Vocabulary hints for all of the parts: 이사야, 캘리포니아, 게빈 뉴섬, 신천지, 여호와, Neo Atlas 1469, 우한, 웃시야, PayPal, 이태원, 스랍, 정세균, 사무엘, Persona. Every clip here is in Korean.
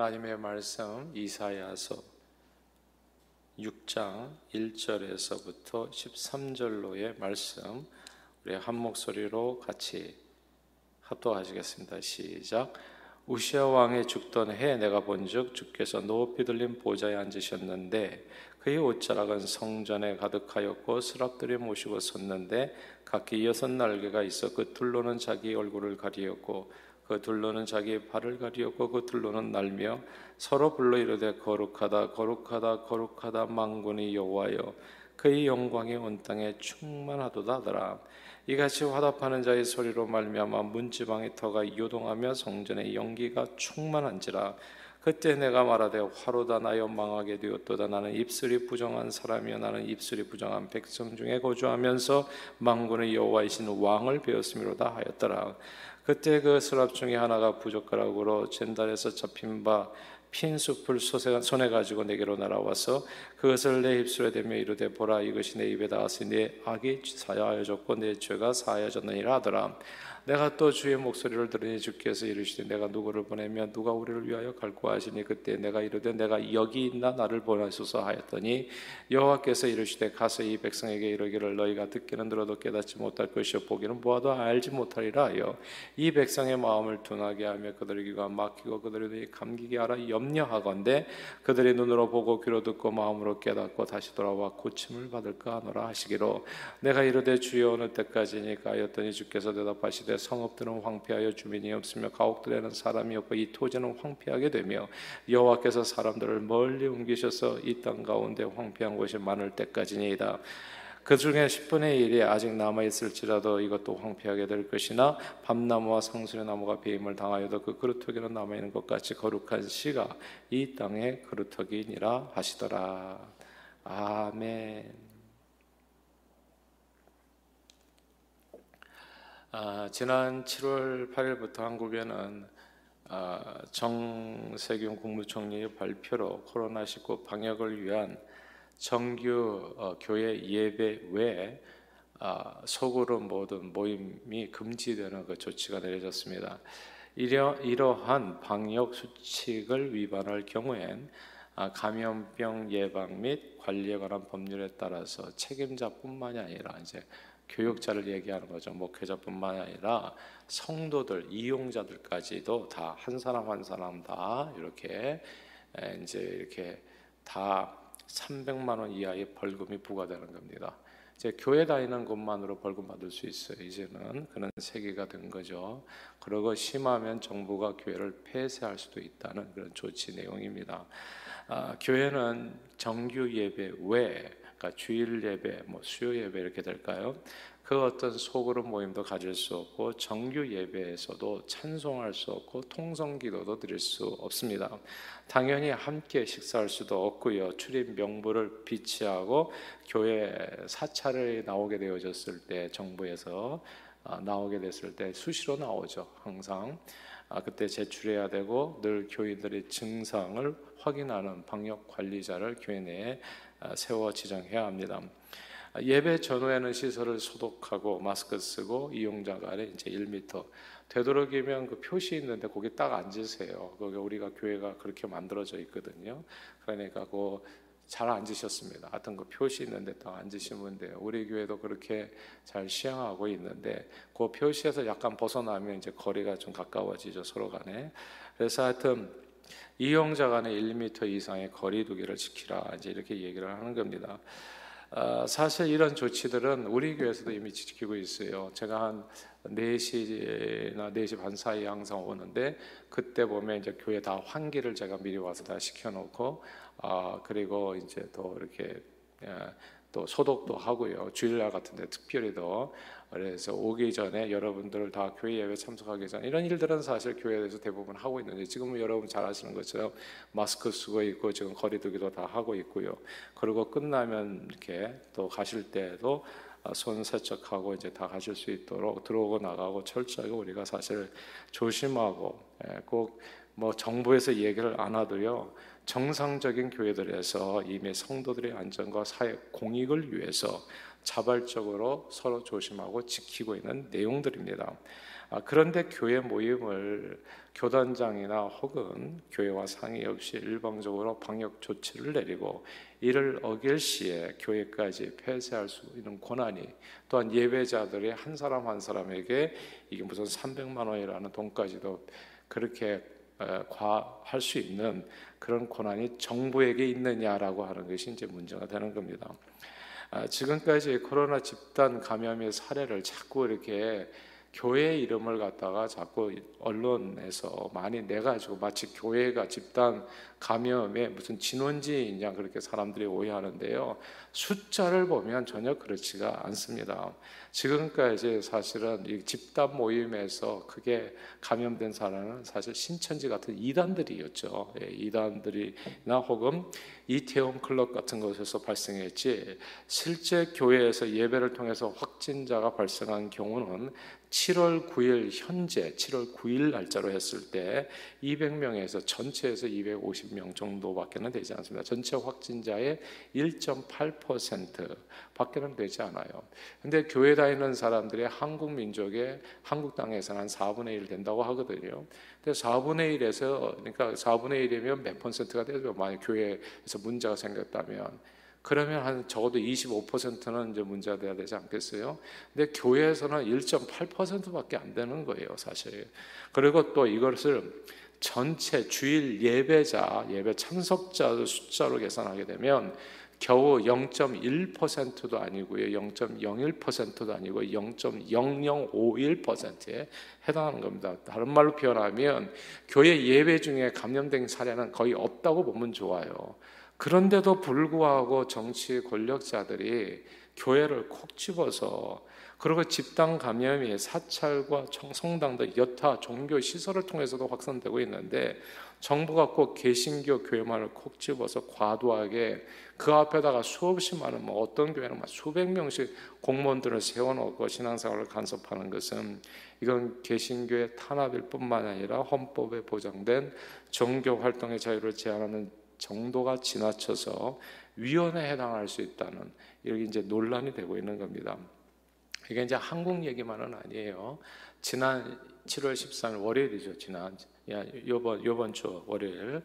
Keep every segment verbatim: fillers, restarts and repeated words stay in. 하나님의 말씀 이사야서 육 장 일 절에서부터 십삼 절로의 말씀 우리 한 목소리로 같이 합독하시겠습니다. 시작. 웃시야 왕이 죽던 해 내가 본즉 주께서 높이 들린 보좌에 앉으셨는데 그의 옷자락은 성전에 가득하였고 스랍들이 모시고 섰는데 각기 여섯 날개가 있어 그 둘로는 자기 얼굴을 가리었고 그 둘로는 자기 발을 가리었고 그 둘로는 날며 서로 불러 이르되 거룩하다 거룩하다 거룩하다 만군의 여호와여 그의 영광이 온 땅에 충만하도다 하더라. 이같이 화답하는 자의 소리로 말미암아 문지방의 터가 요동하며 성전의 연기가 충만한지라. 그때 내가 말하되 화로다 나여 망하게 되었도다. 나는 입술이 부정한 사람이여 나는 입술이 부정한 백성 중에 거주하면서 만군의 여호와이신 왕을 배웠음이로다 하였더라. 그때 그 스랍 중에 하나가 부젓가락으로 젠달에서 잡힌 바 핀 숲을 손에 가지고 내게로 날아와서 그것을 내 입술에 대며 이르되 보라 이것이 내 입에 닿았으니 내 악이 사하여졌고 내 죄가 사하여졌느니라 하더라. 내가 또 주의 목소리를 들으니 주께서 이르시되 내가 누구를 보내며 누가 우리를 위하여 갈고 하시니 그때 내가 이르되 내가 여기 있나 나를 보내소서 하였더니 여호와께서 이르시되 가서 이 백성에게 이르기를 너희가 듣기는 들어도 깨닫지 못할 것이요 보기는 보아도 알지 못하리라 하여 이 백성의 마음을 둔하게 하며 그들의 귀가 막히고 그들의 눈이 감기게 하라 염려하건대 그들이 눈으로 보고 귀로 듣고 마음으로 깨닫고 다시 돌아와 고침을 받을까 하노라 하시기로 내가 이르되 주여 어느 때까지니까 하였더니 주께서 대답하시되 성읍들은 황폐하여 주민이 없으며 가옥들에는 사람이 없고 이 토지는 황폐하게 되며 여호와께서 사람들을 멀리 옮기셔서 이 땅 가운데 황폐한 곳이 많을 때까지니이다. 그 중에 십분의 일이 아직 남아있을지라도 이것도 황폐하게 될 것이나 밤나무와 상수리 나무가 배임을 당하여도 그 그루터기는 남아있는 것 같이 거룩한 씨가 이 땅의 그루터기니라 하시더라. 아멘. 아, 지난 칠월 팔일부터 한국에는 아, 정세균 국무총리의 발표로 코로나십구 방역을 위한 정규 어, 교회 예배 외에 아, 소그룹 모든 모임이 금지되는 그 조치가 내려졌습니다. 이러, 이러한 방역 수칙을 위반할 경우엔 아, 감염병 예방 및 관리에 관한 법률에 따라서 책임자뿐만이 아니라 이제 교역자를 얘기하는 거죠. 목회자뿐만 아니라 성도들, 이용자들까지도 다 한 사람 한 사람 다 이렇게 이제 이렇게 다 삼백만 원 이하의 벌금이 부과되는 겁니다. 이제 교회 다니는 것만으로 벌금 받을 수 있어요. 이제는 그런 세계가 된 거죠. 그러고 심하면 정부가 교회를 폐쇄할 수도 있다는 그런 조치 내용입니다. 아, 교회는 정규 예배 외에 그러니까 주일 예배, 뭐 수요 예배 이렇게 될까요? 그 어떤 소그룹 모임도 가질 수 없고 정규 예배에서도 찬송할 수 없고 통성기도도 드릴 수 없습니다. 당연히 함께 식사할 수도 없고요. 출입 명부를 비치하고 교회 사찰에 나오게 되어졌을 때 정부에서 나오게 됐을 때 수시로 나오죠. 항상 아, 그때 제출해야 되고 늘 교인들의 증상을 확인하는 방역 관리자를 교회 내에 세워 지정해야 합니다. 예배 전후에는 시설을 소독하고 마스크 쓰고 이용자 간에 이제 일 미터 되도록이면 그 표시 있는데 거기 딱 앉으세요. 거기 우리가 교회가 그렇게 만들어져 있거든요. 그러니까 그 잘 앉으셨습니다. 하여튼 그 표시 있는데 딱 앉으시면 돼요. 우리 교회도 그렇게 잘 시행하고 있는데 그 표시에서 약간 벗어나면 이제 거리가 좀 가까워지죠 서로 간에. 그래서 하여튼 이용자 간에 일 미터 이상의 거리 두기를 지키라 이제 이렇게 얘기를 하는 겁니다. 어, 사실 이런 조치들은 우리 교회에서도 이미 지키고 있어요. 제가 한 네 시나 네 시 반 사이에 항상 오는데 그때 보면 이제 교회 다 환기를 제가 미리 와서 다 시켜놓고 아, 그리고 이제 또 이렇게 예, 또 소독도 하고요. 주일날 같은데 특별히 더 그래서 오기 전에 여러분들 다 교회 예배 참석하기 전 이런 일들은 사실 교회에서 대부분 하고 있는데 지금은 여러분 잘 아시는 것처럼 마스크 쓰고 있고 지금 거리두기도 다 하고 있고요. 그리고 끝나면 이렇게 또 가실 때도 손 세척하고 이제 다 가실 수 있도록 들어오고 나가고 철저하게 우리가 사실 조심하고 꼭 뭐 정부에서 얘기를 안 하도요. 정상적인 교회들에서 이미 성도들의 안전과 사회 공익을 위해서 자발적으로 서로 조심하고 지키고 있는 내용들입니다. 그런데 교회 모임을 교단장이나 혹은 교회와 상의 없이 일방적으로 방역 조치를 내리고 이를 어길 시에 교회까지 폐쇄할 수 있는 권한이, 또한 예배자들의 한 사람 한 사람에게 이게 무슨 삼백만 원이라는 돈까지도 그렇게 과할 수 있는 그런 권한이 정부에게 있느냐라고 하는 것이 이제 문제가 되는 겁니다. 지금까지 코로나 집단 감염의 사례를 자꾸 이렇게 교회의 이름을 갖다가 자꾸 언론에서 많이 내가지고 마치 교회가 집단 감염의 무슨 진원지이냐 그렇게 사람들이 오해하는데요, 숫자를 보면 전혀 그렇지가 않습니다. 지금까지 사실은 이 집단 모임에서 크게 감염된 사람은 사실 신천지 같은 이단들이었죠. 예, 이단들이나 혹은 이태원 클럽 같은 곳에서 발생했지, 실제 교회에서 예배를 통해서 확진자가 발생한 경우는 칠월 구일 현재 칠월 구일 날짜로 했을 때 이백 명에서 전체에서 이백오십 명 정도밖에는 되지 않습니다. 전체 확진자의 일 점 팔 퍼센트 밖에는 되지 않아요. 근데 교회 다니는 사람들이 한국 민족의 한국 땅에서는 한 사분의 일 된다고 하거든요. 근데 사분의 일에서 그러니까 사분의 일이면 몇 퍼센트가 되죠? 만약 교회에서 문제가 생겼다면 그러면 한 적어도 이십오 퍼센트는 이제 문제가 돼야 되지 않겠어요? 근데 교회에서는 일 점 팔 퍼센트밖에 안 되는 거예요, 사실. 그리고 또 이것을 전체 주일 예배자, 예배 참석자 숫자로 계산하게 되면 겨우 영 점 일 퍼센트도 아니고요, 영 점 영일 퍼센트도 아니고 영 점 영영오일 퍼센트에 해당하는 겁니다. 다른 말로 표현하면 교회 예배 중에 감염된 사례는 거의 없다고 보면 좋아요. 그런데도 불구하고 정치 권력자들이 교회를 콕 집어서, 그리고 집단 감염이 사찰과 성당 등 여타 종교 시설을 통해서도 확산되고 있는데 정부가 꼭 개신교 교회만을 콕 집어서 과도하게 그 앞에다가 수없이 많은, 뭐 어떤 교회는 막 수백 명씩 공무원들을 세워놓고 신앙생활을 간섭하는 것은 이건 개신교의 탄압일 뿐만 아니라 헌법에 보장된 종교 활동의 자유를 제한하는 정도가 지나쳐서 위헌에 해당할 수 있다는, 이렇게 이제 논란이 되고 있는 겁니다. 이게 이제 한국 얘기만은 아니에요. 지난 칠월 십삼일 월요일이죠. 지난 요번 요번 주 월요일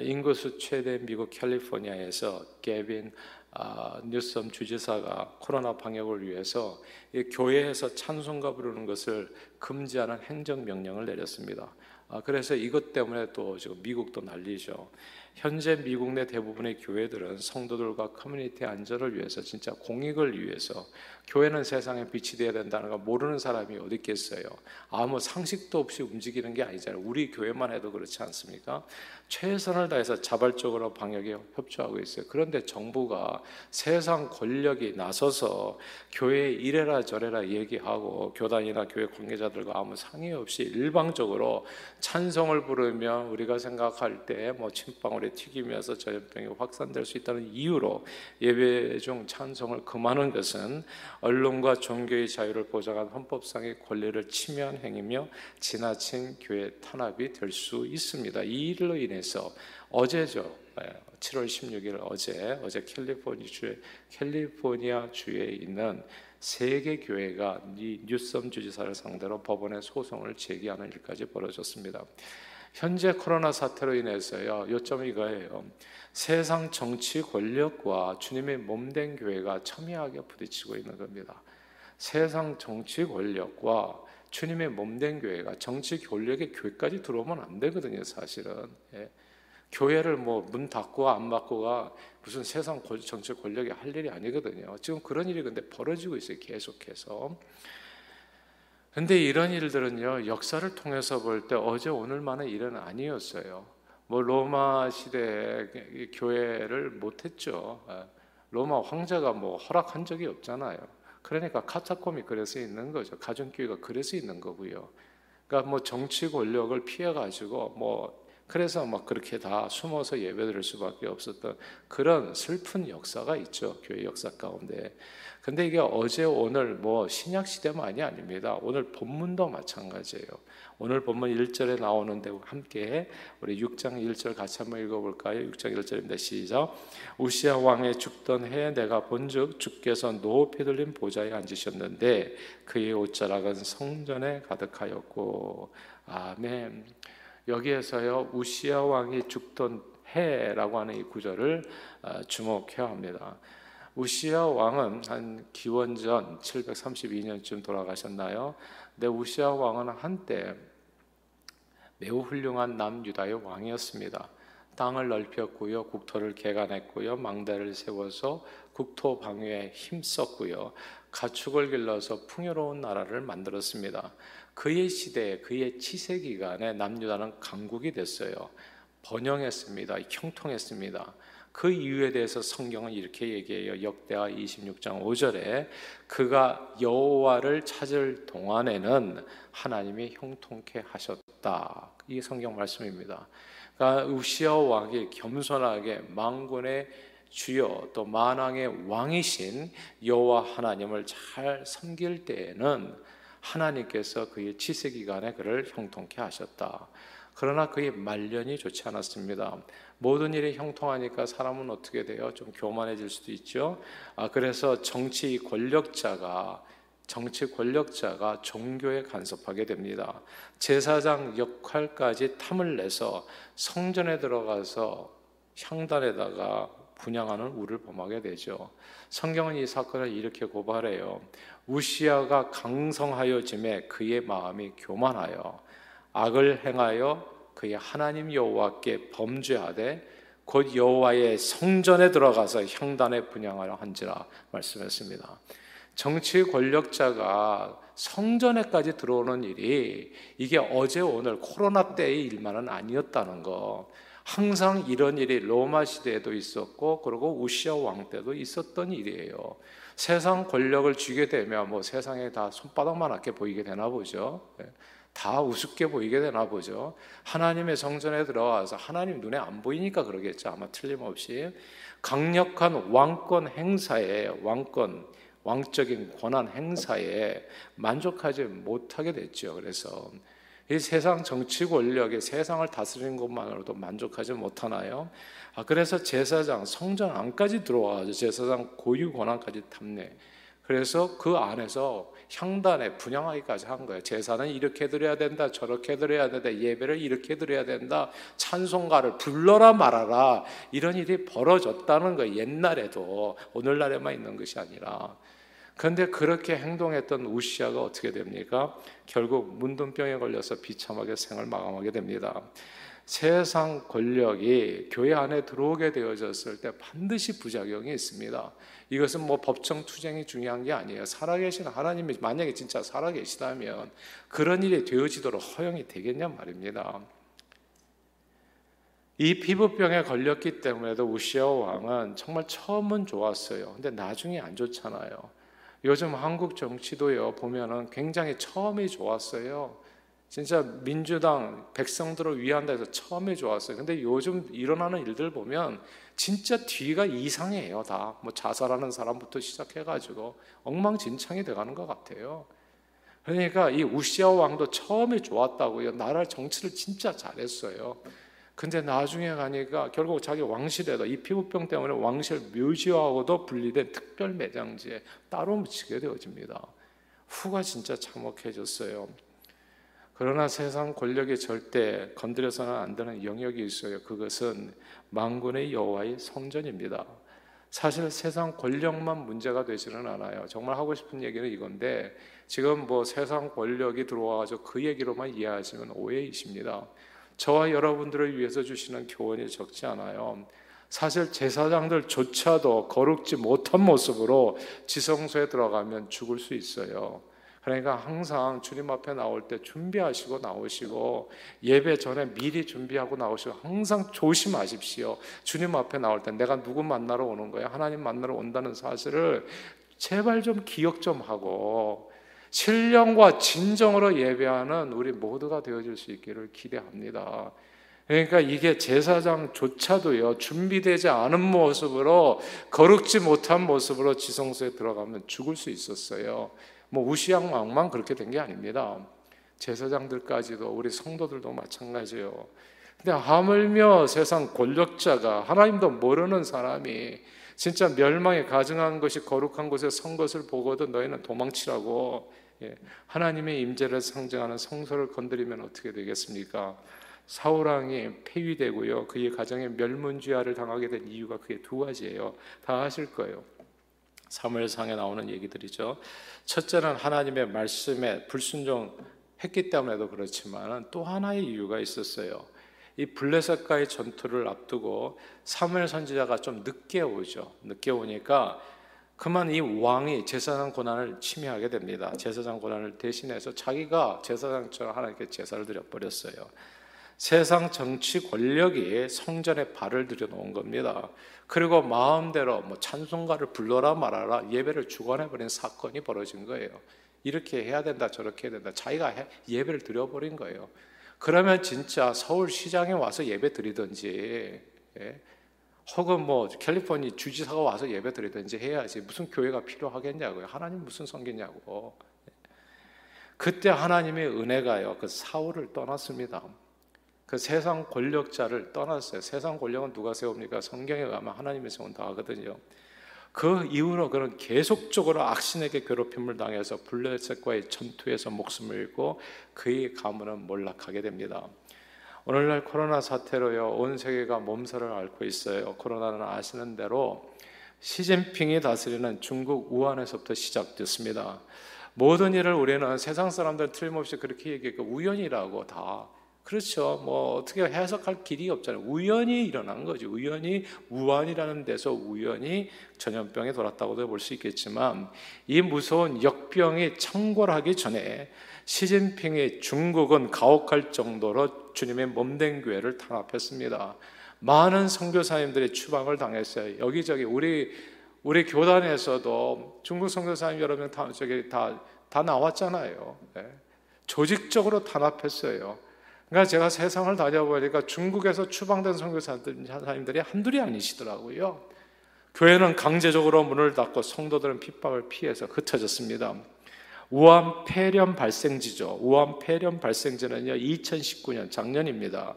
인구수 최대 미국 캘리포니아에서 게빈 아, 뉴섬 주지사가 코로나 방역을 위해서 이 교회에서 찬송가 부르는 것을 금지하는 행정명령을 내렸습니다. 아, 그래서 이것 때문에 또 지금 미국도 난리죠. 현재 미국 내 대부분의 교회들은 성도들과 커뮤니티 안전을 위해서, 진짜 공익을 위해서, 교회는 세상에 빛이 되어야 된다는 걸 모르는 사람이 어디 있겠어요. 아무 상식도 없이 움직이는 게 아니잖아요. 우리 교회만 해도 그렇지 않습니까? 최선을 다해서 자발적으로 방역에 협조하고 있어요. 그런데 정부가, 세상 권력이 나서서 교회에 이래라 저래라 얘기하고 교단이나 교회 관계자들과 아무 상의 없이 일방적으로 찬송을 부르면 우리가 생각할 때 뭐 침방울 튀기면서 전염병이 확산될 수 있다는 이유로 예배 중 찬송을 금하는 것은 언론과 종교의 자유를 보장한 헌법상의 권리를 침해한 행위며 지나친 교회 탄압이 될 수 있습니다. 이 일로 인해서 어제죠, 칠월 십육일 어제 어제 캘리포니아 주에, 캘리포니아 주에 있는 세 개 교회가 뉴섬 주지사를 상대로 법원에 소송을 제기하는 일까지 벌어졌습니다. 현재 코로나 사태로 인해서요, 요점이 이거예요. 세상 정치 권력과 주님의 몸된 교회가 첨예하게 부딪히고 있는 겁니다. 세상 정치 권력과 주님의 몸된 교회가, 정치 권력의 교회까지 들어오면 안 되거든요, 사실은. 예. 교회를 뭐 문 닫고 안 닫고가 무슨 세상 정치 권력이 할 일이 아니거든요. 지금 그런 일이 근데 벌어지고 있어요, 계속해서. 근데 이런 일들은요, 역사를 통해서 볼 때 어제 오늘만의 일은 아니었어요. 뭐 로마 시대에 교회를 못했죠. 로마 황제가 뭐 허락한 적이 없잖아요. 그러니까 카타콤이 그래서 있는 거죠. 가정교회가 그래서 있는 거고요. 그러니까 뭐 정치 권력을 피해가지고 뭐 그래서 막 그렇게 다 숨어서 예배드릴 수밖에 없었던 그런 슬픈 역사가 있죠, 교회 역사 가운데. 근데 이게 어제 오늘 뭐 신약 시대만이 아닙니다. 오늘 본문도 마찬가지예요. 오늘 본문 일 절에 나오는데 함께 우리 육 장 일 절 같이 한번 읽어볼까요? 육 장 일 절입니다. 시작. 웃시야 왕의 죽던 해에 내가 본즉 주께서 노엽히 들린 보좌에 앉으셨는데 그의 옷자락은 성전에 가득하였고. 아멘. 여기에서요 웃시야 왕이 죽던 해라고 하는 이 구절을 주목해야 합니다. 웃시야 왕은 한 기원전 칠백삼십이 년쯤 돌아가셨나요? 근데 웃시야 왕은 한때 매우 훌륭한 남유다의 왕이었습니다. 땅을 넓혔고요, 국토를 개간했고요, 망대를 세워서 국토 방위에 힘썼고요, 가축을 길러서 풍요로운 나라를 만들었습니다. 그의 시대에, 그의 치세 기간에 남유다는 강국이 됐어요. 번영했습니다. 형통했습니다. 그 이유에 대해서 성경은 이렇게 얘기해요. 역대하 이십육 장 오 절에 그가 여호와를 찾을 동안에는 하나님이 형통케 하셨다. 이게 성경 말씀입니다. 그러니까 웃시야 왕이 겸손하게 만군의 주여 또 만왕의 왕이신 여호와 하나님을 잘 섬길 때에는 하나님께서 그의 치세 기간에 그를 형통케 하셨다. 그러나 그의 말년이 좋지 않았습니다. 모든 일이 형통하니까 사람은 어떻게 돼요? 좀 교만해질 수도 있죠. 아, 그래서 정치 권력자가 정치 권력자가 종교에 간섭하게 됩니다. 제사장 역할까지 탐을 내서 성전에 들어가서 향단에다가 분향하는 우를 범하게 되죠. 성경은 이 사건을 이렇게 고발해요. 웃시야가 강성하여 짐에 그의 마음이 교만하여 악을 행하여 그의 하나님 여호와께 범죄하되 곧 여호와의 성전에 들어가서 향단에 분향하려 한지라 말씀했습니다. 정치 권력자가 성전에까지 들어오는 일이 이게 어제 오늘 코로나 때의 일만은 아니었다는 거. 항상 이런 일이 로마 시대에도 있었고 그리고 웃시야 왕 때도 있었던 일이에요. 세상 권력을 쥐게 되면 뭐 세상에 다 손바닥만하게 보이게 되나 보죠. 다 우습게 보이게 되나 보죠. 하나님의 성전에 들어와서 하나님 눈에 안 보이니까 그러겠죠. 아마 틀림없이 강력한 왕권 행사에 왕권 왕적인 권한 행사에 만족하지 못하게 됐죠. 그래서 이 세상 정치 권력에 세상을 다스리는 것만으로도 만족하지 못하나요? 아, 그래서 제사장 성전 안까지 들어와서 제사장 고유 권한까지 탐내. 그래서 그 안에서 향단에 분향하기까지 한 거예요. 제사는 이렇게 드려야 된다, 저렇게 드려야 된다, 예배를 이렇게 드려야 된다, 찬송가를 불러라 말아라, 이런 일이 벌어졌다는 거예요. 옛날에도 오늘날에만 있는 것이 아니라. 그런데 그렇게 행동했던 웃시야가 어떻게 됩니까? 결국 문둥병에 걸려서 비참하게 생을 마감하게 됩니다. 세상 권력이 교회 안에 들어오게 되어졌을 때 반드시 부작용이 있습니다. 이것은 뭐 법정 투쟁이 중요한 게 아니에요. 살아계신 하나님이 만약에 진짜 살아계시다면 그런 일이 되어지도록 허용이 되겠냐 말입니다. 이 피부병에 걸렸기 때문에도 웃시야 왕은 정말 처음은 좋았어요. 근데 나중에 안 좋잖아요. 요즘 한국 정치도요 보면은 굉장히 처음이 좋았어요. 진짜 민주당 백성들을 위한다 해서 처음에 좋았어요. 근데 요즘 일어나는 일들 보면 진짜 뒤가 이상해요. 다 뭐 자살하는 사람부터 시작해가지고 엉망진창이 돼가는 것 같아요. 그러니까 이 웃시야 왕도 처음에 좋았다고요. 나라 정치를 진짜 잘했어요. 근데 나중에 가니까 결국 자기 왕실에다 이 피부병 때문에 왕실 묘지하고도 분리된 특별 매장지에 따로 묻히게 되어집니다. 후가 진짜 참혹해졌어요. 그러나 세상 권력이 절대 건드려서는 안 되는 영역이 있어요. 그것은 만군의 여호와의 성전입니다. 사실 세상 권력만 문제가 되지는 않아요. 정말 하고 싶은 얘기는 이건데 지금 뭐 세상 권력이 들어와서 그 얘기로만 이해하시면 오해이십니다. 저와 여러분들을 위해서 주시는 교훈이 적지 않아요. 사실 제사장들조차도 거룩지 못한 모습으로 지성소에 들어가면 죽을 수 있어요. 그러니까 항상 주님 앞에 나올 때 준비하시고 나오시고 예배 전에 미리 준비하고 나오시고 항상 조심하십시오. 주님 앞에 나올 때 내가 누구 만나러 오는 거야? 하나님 만나러 온다는 사실을 제발 좀 기억 좀 하고 신령과 진정으로 예배하는 우리 모두가 되어질 수 있기를 기대합니다. 그러니까 이게 제사장조차도요 준비되지 않은 모습으로 거룩지 못한 모습으로 지성소에 들어가면 죽을 수 있었어요. 뭐 웃시야 왕만 그렇게 된 게 아닙니다. 제사장들까지도 우리 성도들도 마찬가지예요. 근데 하물며 세상 권력자가, 하나님도 모르는 사람이 진짜 멸망에 가증한 것이 거룩한 곳에 선 것을 보거든 너희는 도망치라고, 하나님의 임재를 상징하는 성소를 건드리면 어떻게 되겠습니까? 사울왕이 폐위되고요, 그의 가정에 멸문지화를 당하게 된 이유가 그게 두 가지예요. 다 아실 거예요. 사무엘상에 나오는 얘기들이죠. 첫째는 하나님의 말씀에 불순종했기 때문에도 그렇지만 또 하나의 이유가 있었어요. 이 블레셋과의 전투를 앞두고 사무엘 선지자가 좀 늦게 오죠. 늦게 오니까 그만 이 왕이 제사장 고난을 침해하게 됩니다. 제사장 고난을 대신해서 자기가 제사장처럼 하나님께 제사를 드려버렸어요. 세상 정치 권력이 성전에 발을 들여놓은 겁니다. 그리고 마음대로 뭐 찬송가를 불러라 말아라, 예배를 주관해버린 사건이 벌어진 거예요. 이렇게 해야 된다, 저렇게 해야 된다, 자기가 해, 예배를 드려버린 거예요. 그러면 진짜 서울시장에 와서 예배 드리든지, 예? 혹은 뭐 캘리포니아 주지사가 와서 예배 드리든지 해야지 무슨 교회가 필요하겠냐고요. 하나님 무슨 성기냐고. 그때 하나님의 은혜가요, 그 사울을 떠났습니다. 그 세상 권력자를 떠났어요. 세상 권력은 누가 세웁니까? 성경에 가면 하나님이 세운다 하거든요. 그 이후로 그는 계속적으로 악신에게 괴롭힘을 당해서 블레셋과의 전투에서 목숨을 잃고 그의 가문은 몰락하게 됩니다. 오늘날 코로나 사태로요, 온 세계가 몸살을 앓고 있어요. 코로나는 아시는 대로 시진핑이 다스리는 중국 우한에서부터 시작됐습니다. 모든 일을 우리는 세상 사람들 틀림없이 그렇게 얘기하고 우연이라고 다, 그렇죠. 뭐 어떻게 해석할 길이 없잖아요. 우연히 일어난 거죠. 우연히 우한이라는 데서 우연히 전염병이 돌았다고도 볼 수 있겠지만, 이 무서운 역병이 창궐하기 전에 시진핑의 중국은 가혹할 정도로 주님의 몸된 교회를 탄압했습니다. 많은 선교사님들이 추방을 당했어요. 여기저기 우리 우리 교단에서도 중국 선교사님 여러 명 다 저기 다 다 나왔잖아요. 네. 조직적으로 탄압했어요. 그러니까 제가 세상을 다녀보니까 중국에서 추방된 선교사님들이 한둘이 아니시더라고요. 교회는 강제적으로 문을 닫고 성도들은 핍박을 피해서 흩어졌습니다. 우한 폐렴 발생지죠. 우한 폐렴 발생지는요, 이천십구 년 작년입니다.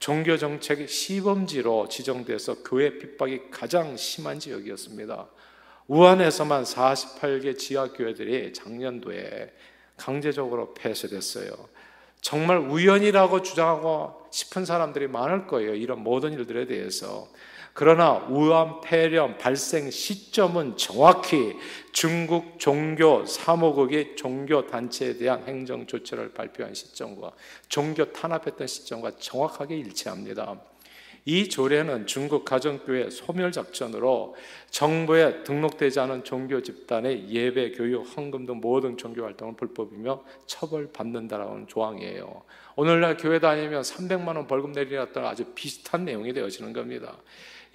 종교정책 시범지로 지정돼서 교회 핍박이 가장 심한 지역이었습니다. 우한에서만 사십팔 개 지하교회들이 작년도에 강제적으로 폐쇄됐어요. 정말 우연이라고 주장하고 싶은 사람들이 많을 거예요, 이런 모든 일들에 대해서. 그러나 우한 폐렴 발생 시점은 정확히 중국 종교 사모국의 종교 단체에 대한 행정 조치를 발표한 시점과 종교 탄압했던 시점과 정확하게 일치합니다. 이 조례는 중국 가정교회 소멸 작전으로 정부에 등록되지 않은 종교 집단의 예배, 교육, 헌금 등 모든 종교 활동은 불법이며 처벌받는다라는 조항이에요. 오늘날 교회 다니면 삼백만 원 벌금 내리라던 아주 비슷한 내용이 되어지는 겁니다.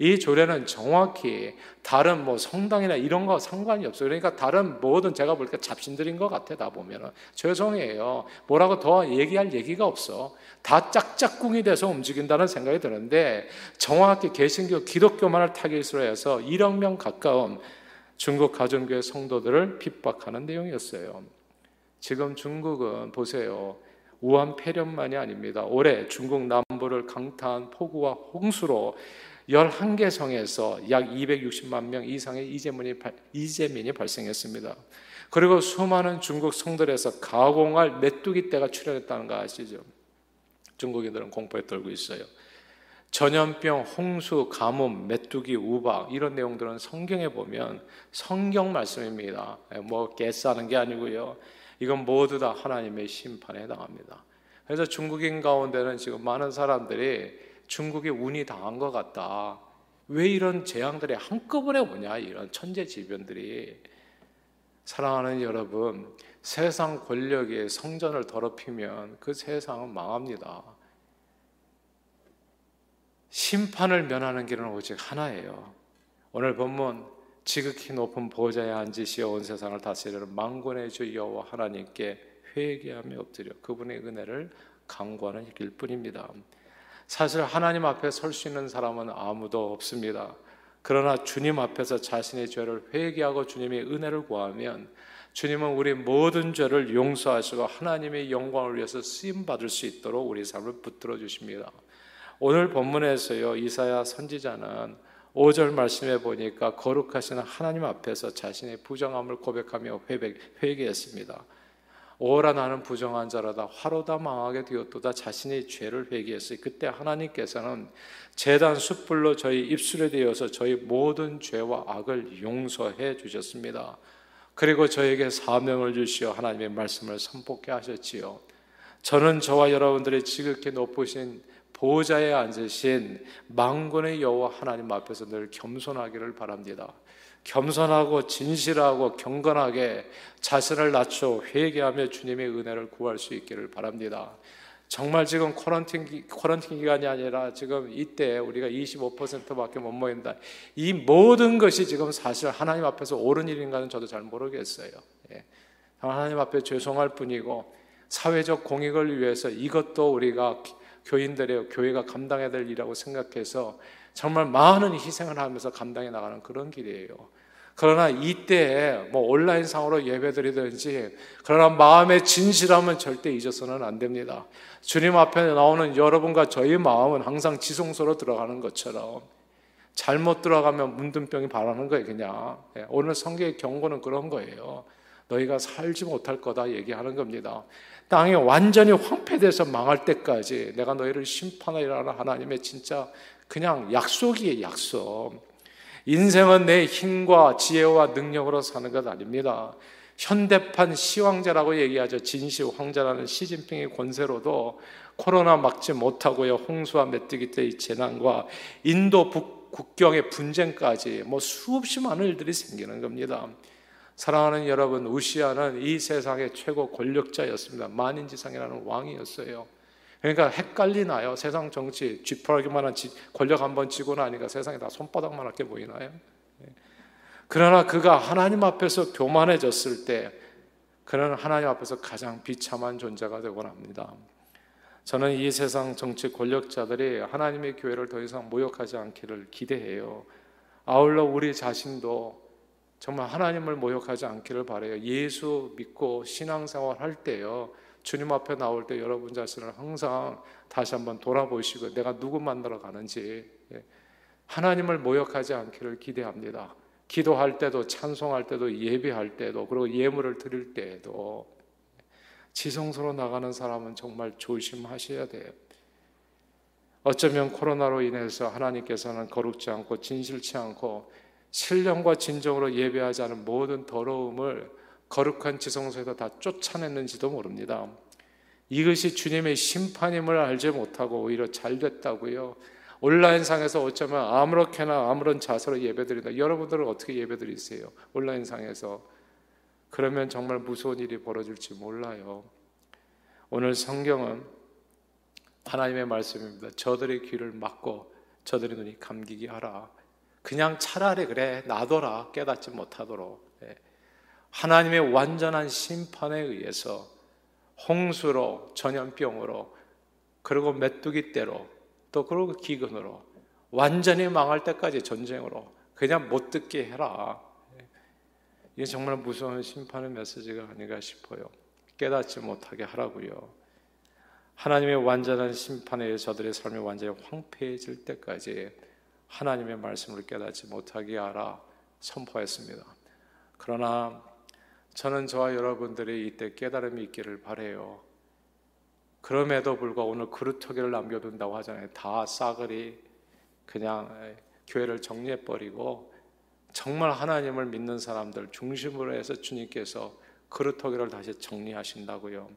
이 조례는 정확히 다른 뭐 성당이나 이런 거 상관이 없어요. 그러니까 다른 뭐든 제가 볼 때 잡신들인 것 같아, 다 보면은. 죄송해요. 뭐라고 더 얘기할 얘기가 없어. 다 짝짝꿍이 돼서 움직인다는 생각이 드는데, 정확히 개신교 기독교만을 타깃으로 해서 일억 명 가까운 중국 가정교회 성도들을 핍박하는 내용이었어요. 지금 중국은 보세요. 우한 폐렴만이 아닙니다. 올해 중국 남부를 강타한 폭우와 홍수로 열한 개 성에서 약 이백육십만 명 이상의 이재민이, 이재민이 발생했습니다. 그리고 수많은 중국 성들에서 가공할 메뚜기 떼가 출현했다는 거 아시죠? 중국인들은 공포에 떨고 있어요. 전염병, 홍수, 가뭄, 메뚜기, 우박, 이런 내용들은 성경에 보면 성경 말씀입니다. 뭐 깨싸는 게 아니고요, 이건 모두 다 하나님의 심판에 해당합니다. 그래서 중국인 가운데는 지금 많은 사람들이 중국의 운이 당한 것 같다, 왜 이런 재앙들이 한꺼번에 오냐, 이런 천재지변들이. 사랑하는 여러분, 세상 권력이 성전을 더럽히면 그 세상은 망합니다. 심판을 면하는 길은 오직 하나예요. 오늘 본문, 지극히 높은 보좌에 앉으시어 온 세상을 다스리는 만군의 주 여호와 하나님께 회개하며 엎드려 그분의 은혜를 간구하는 일일 뿐입니다. 사실 하나님 앞에 설 수 있는 사람은 아무도 없습니다. 그러나 주님 앞에서 자신의 죄를 회개하고 주님의 은혜를 구하면 주님은 우리 모든 죄를 용서하시고 하나님의 영광을 위해서 쓰임받을 수 있도록 우리 삶을 붙들어 주십니다. 오늘 본문에서요, 이사야 선지자는 오 절 말씀에 보니까 거룩하시는 하나님 앞에서 자신의 부정함을 고백하며 회백, 회개했습니다. 오라 나는 부정한 자라다 화로 다 망하게 되었도다 자신의 죄를 회개했으니 그때 하나님께서는 제단 숯불로 저희 입술에 대어서 저희 모든 죄와 악을 용서해 주셨습니다. 그리고 저에게 사명을 주시어 하나님의 말씀을 선포케 하셨지요. 저는 저와 여러분들이 지극히 높으신 보호자에 앉으신 만군의 여호와 하나님 앞에서 늘 겸손하기를 바랍니다. 겸손하고 진실하고 경건하게 자신을 낮춰 회개하며 주님의 은혜를 구할 수 있기를 바랍니다. 정말 지금 쿼런틴, 쿼런틴 기간이 아니라 지금 이때 우리가 이십오 퍼센트밖에 못 모인다. 이 모든 것이 지금 사실 하나님 앞에서 옳은 일인가는 저도 잘 모르겠어요. 예. 하나님 앞에 죄송할 뿐이고 사회적 공익을 위해서 이것도 우리가 교인들의 교회가 감당해야 될 일이라고 생각해서 정말 많은 희생을 하면서 감당해 나가는 그런 길이에요. 그러나 이때에 뭐 온라인상으로 예배드리든지 그러나 마음의 진실함은 절대 잊어서는 안 됩니다. 주님 앞에 나오는 여러분과 저희 마음은 항상 지성소로 들어가는 것처럼 잘못 들어가면 문둥병이 바라는 거예요. 그냥 오늘 성경의 경고는 그런 거예요. 너희가 살지 못할 거다 얘기하는 겁니다. 땅이 완전히 황폐돼서 망할 때까지 내가 너희를 심판하리라는 하나님의 진짜 그냥 약속이에요. 약속. 인생은 내 힘과 지혜와 능력으로 사는 것 아닙니다. 현대판 시황제라고 얘기하죠. 진시황제라는 시진핑의 권세로도 코로나 막지 못하고요, 홍수와 메뚜기 때의 재난과 인도 북, 국경의 분쟁까지 뭐 수없이 많은 일들이 생기는 겁니다. 사랑하는 여러분, 웃시야는 이 세상의 최고 권력자였습니다. 만인지상이라는 왕이었어요. 그러니까 헷갈리나요? 세상 정치, 쥐파기만한 권력 한번 쥐고 나니까 세상에 다 손바닥만하게 보이나요? 그러나 그가 하나님 앞에서 교만해졌을 때 그는 하나님 앞에서 가장 비참한 존재가 되곤 합니다. 저는 이 세상 정치 권력자들이 하나님의 교회를 더 이상 모욕하지 않기를 기대해요. 아울러 우리 자신도 정말 하나님을 모욕하지 않기를 바라요. 예수 믿고 신앙생활 할 때요, 주님 앞에 나올 때 여러분 자신을 항상 다시 한번 돌아보시고 내가 누구 만나러 가는지, 하나님을 모욕하지 않기를 기대합니다. 기도할 때도, 찬송할 때도, 예배할 때도, 그리고 예물을 드릴 때에도 지성소로 나가는 사람은 정말 조심하셔야 돼요. 어쩌면 코로나로 인해서 하나님께서는 거룩지 않고 진실치 않고 신령과 진정으로 예배하지 않은 모든 더러움을 거룩한 지성소에서 다 쫓아냈는지도 모릅니다. 이것이 주님의 심판임을 알지 못하고 오히려 잘 됐다고요. 온라인상에서 어쩌면 아무렇게나 아무런 자세로 예배드린다. 여러분들은 어떻게 예배드리세요? 온라인상에서. 그러면 정말 무서운 일이 벌어질지 몰라요. 오늘 성경은 하나님의 말씀입니다. 저들의 귀를 막고 저들의 눈이 감기게 하라. 그냥 차라리 그래 놔둬라, 깨닫지 못하도록. 하나님의 완전한 심판에 의해서 홍수로, 전염병으로, 그리고 메뚜기 떼로, 또 그리고 기근으로, 완전히 망할 때까지 전쟁으로 그냥 못 듣게 해라. 이게 정말 무서운 심판의 메시지가 아닌가 싶어요. 깨닫지 못하게 하라고요. 하나님의 완전한 심판에 의해 저들의 삶이 완전히 황폐해질 때까지 하나님의 말씀을 깨닫지 못하게 하라 선포했습니다. 그러나 저는 저와 여러분들이 이때 깨달음이 있기를 바라요. 그럼에도 불구하고 오늘 그루터기를 남겨둔다고 하잖아요. 다 싸그리 그냥 교회를 정리해버리고 정말 하나님을 믿는 사람들 중심으로 해서 주님께서 그루터기를 다시 정리하신다고요.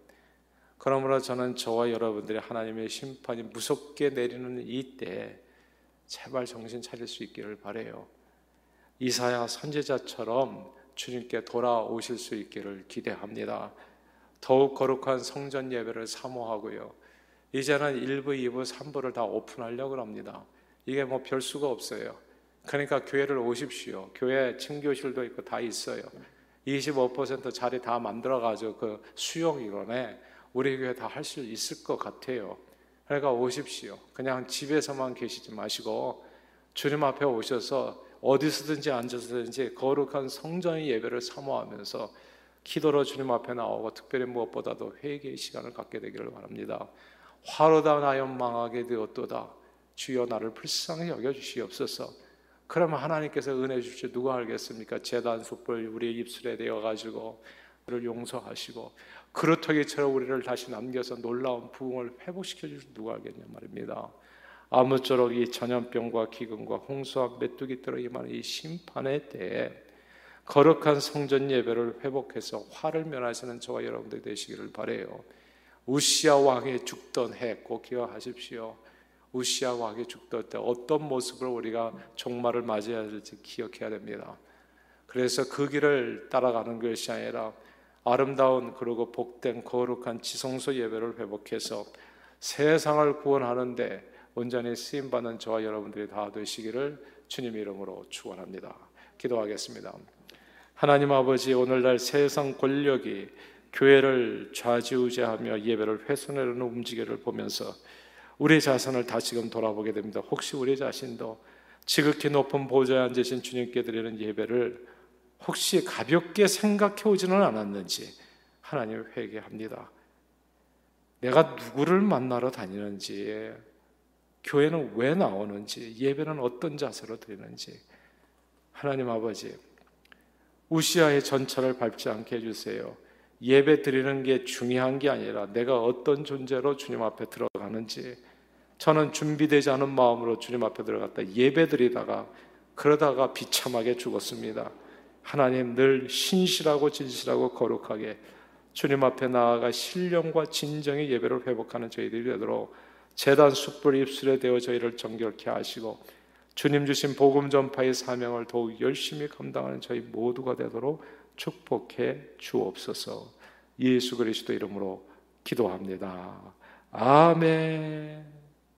그러므로 저는 저와 여러분들이 하나님의 심판이 무섭게 내리는 이때 제발 정신 차릴 수 있기를 바라요. 이사야 선지자처럼 주님께 돌아오실 수 있기를 기대합니다. 더욱 거룩한 성전 예배를 사모하고요. 이제는 일 부, 이 부, 삼 부를 다 오픈하려고 합니다. 이게 뭐 별 수가 없어요. 그러니까 교회를 오십시오. 교회 침교실도 있고 다 있어요. 이십오 퍼센트 자리 다 만들어가지고 그 수용 인원에 우리 교회 다 할 수 있을 것 같아요. 그러니까 오십시오. 그냥 집에서만 계시지 마시고 주님 앞에 오셔서 어디서든지 앉아서든지 거룩한 성전의 예배를 사모하면서 기도로 주님 앞에 나오고 특별히 무엇보다도 회개의 시간을 갖게 되기를 바랍니다. 화로 다 나여 망하게 되었도다. 주여 나를 불쌍히 여겨주시옵소서. 그러면 하나님께서 은혜 주실 줄 누가 알겠습니까? 재단 숯불 우리의 입술에 대어가지고 우리를 용서하시고 그루터기처럼 우리를 다시 남겨서 놀라운 부흥을 회복시켜 주실 줄 누가 알겠냐 말입니다. 아무쪼록 이 전염병과 기근과 홍수와 메뚜기 떼로 임하는 이 심판에 대해 거룩한 성전 예배를 회복해서 화를 면하시는 저와 여러분들이 되시기를 바라요. 웃시야 왕이 죽던 해 꼭 기억하십시오. 웃시야 왕이 죽던 때 어떤 모습으로 우리가 종말을 맞이해야 할지 기억해야 됩니다. 그래서 그 길을 따라가는 것이 아니라 아름다운 그리고 복된 거룩한 지성소 예배를 회복해서 세상을 구원하는 데 온전히 쓰임받는 저와 여러분들이 다 되시기를 주님의 이름으로 축원합니다. 기도하겠습니다. 하나님 아버지, 오늘날 세상 권력이 교회를 좌지우지하며 예배를 훼손하려는 움직임을 보면서 우리 자신을 다시금 돌아보게 됩니다. 혹시 우리 자신도 지극히 높은 보좌에 앉으신 주님께 드리는 예배를 혹시 가볍게 생각해 오지는 않았는지 하나님을 회개합니다. 내가 누구를 만나러 다니는지, 교회는 왜 나오는지, 예배는 어떤 자세로 드리는지, 하나님 아버지 웃시야의 전철을 밟지 않게 해주세요. 예배 드리는 게 중요한 게 아니라 내가 어떤 존재로 주님 앞에 들어가는지, 저는 준비되지 않은 마음으로 주님 앞에 들어갔다 예배 드리다가 그러다가 비참하게 죽었습니다. 하나님, 늘 신실하고 진실하고 거룩하게 주님 앞에 나아가 신령과 진정의 예배를 회복하는 저희들이 되도록 재단 숯불 입술에 대어 저희를 정결케 하시고 주님 주신 복음 전파의 사명을 더욱 열심히 감당하는 저희 모두가 되도록 축복해 주옵소서. 예수 그리스도 이름으로 기도합니다. 아멘.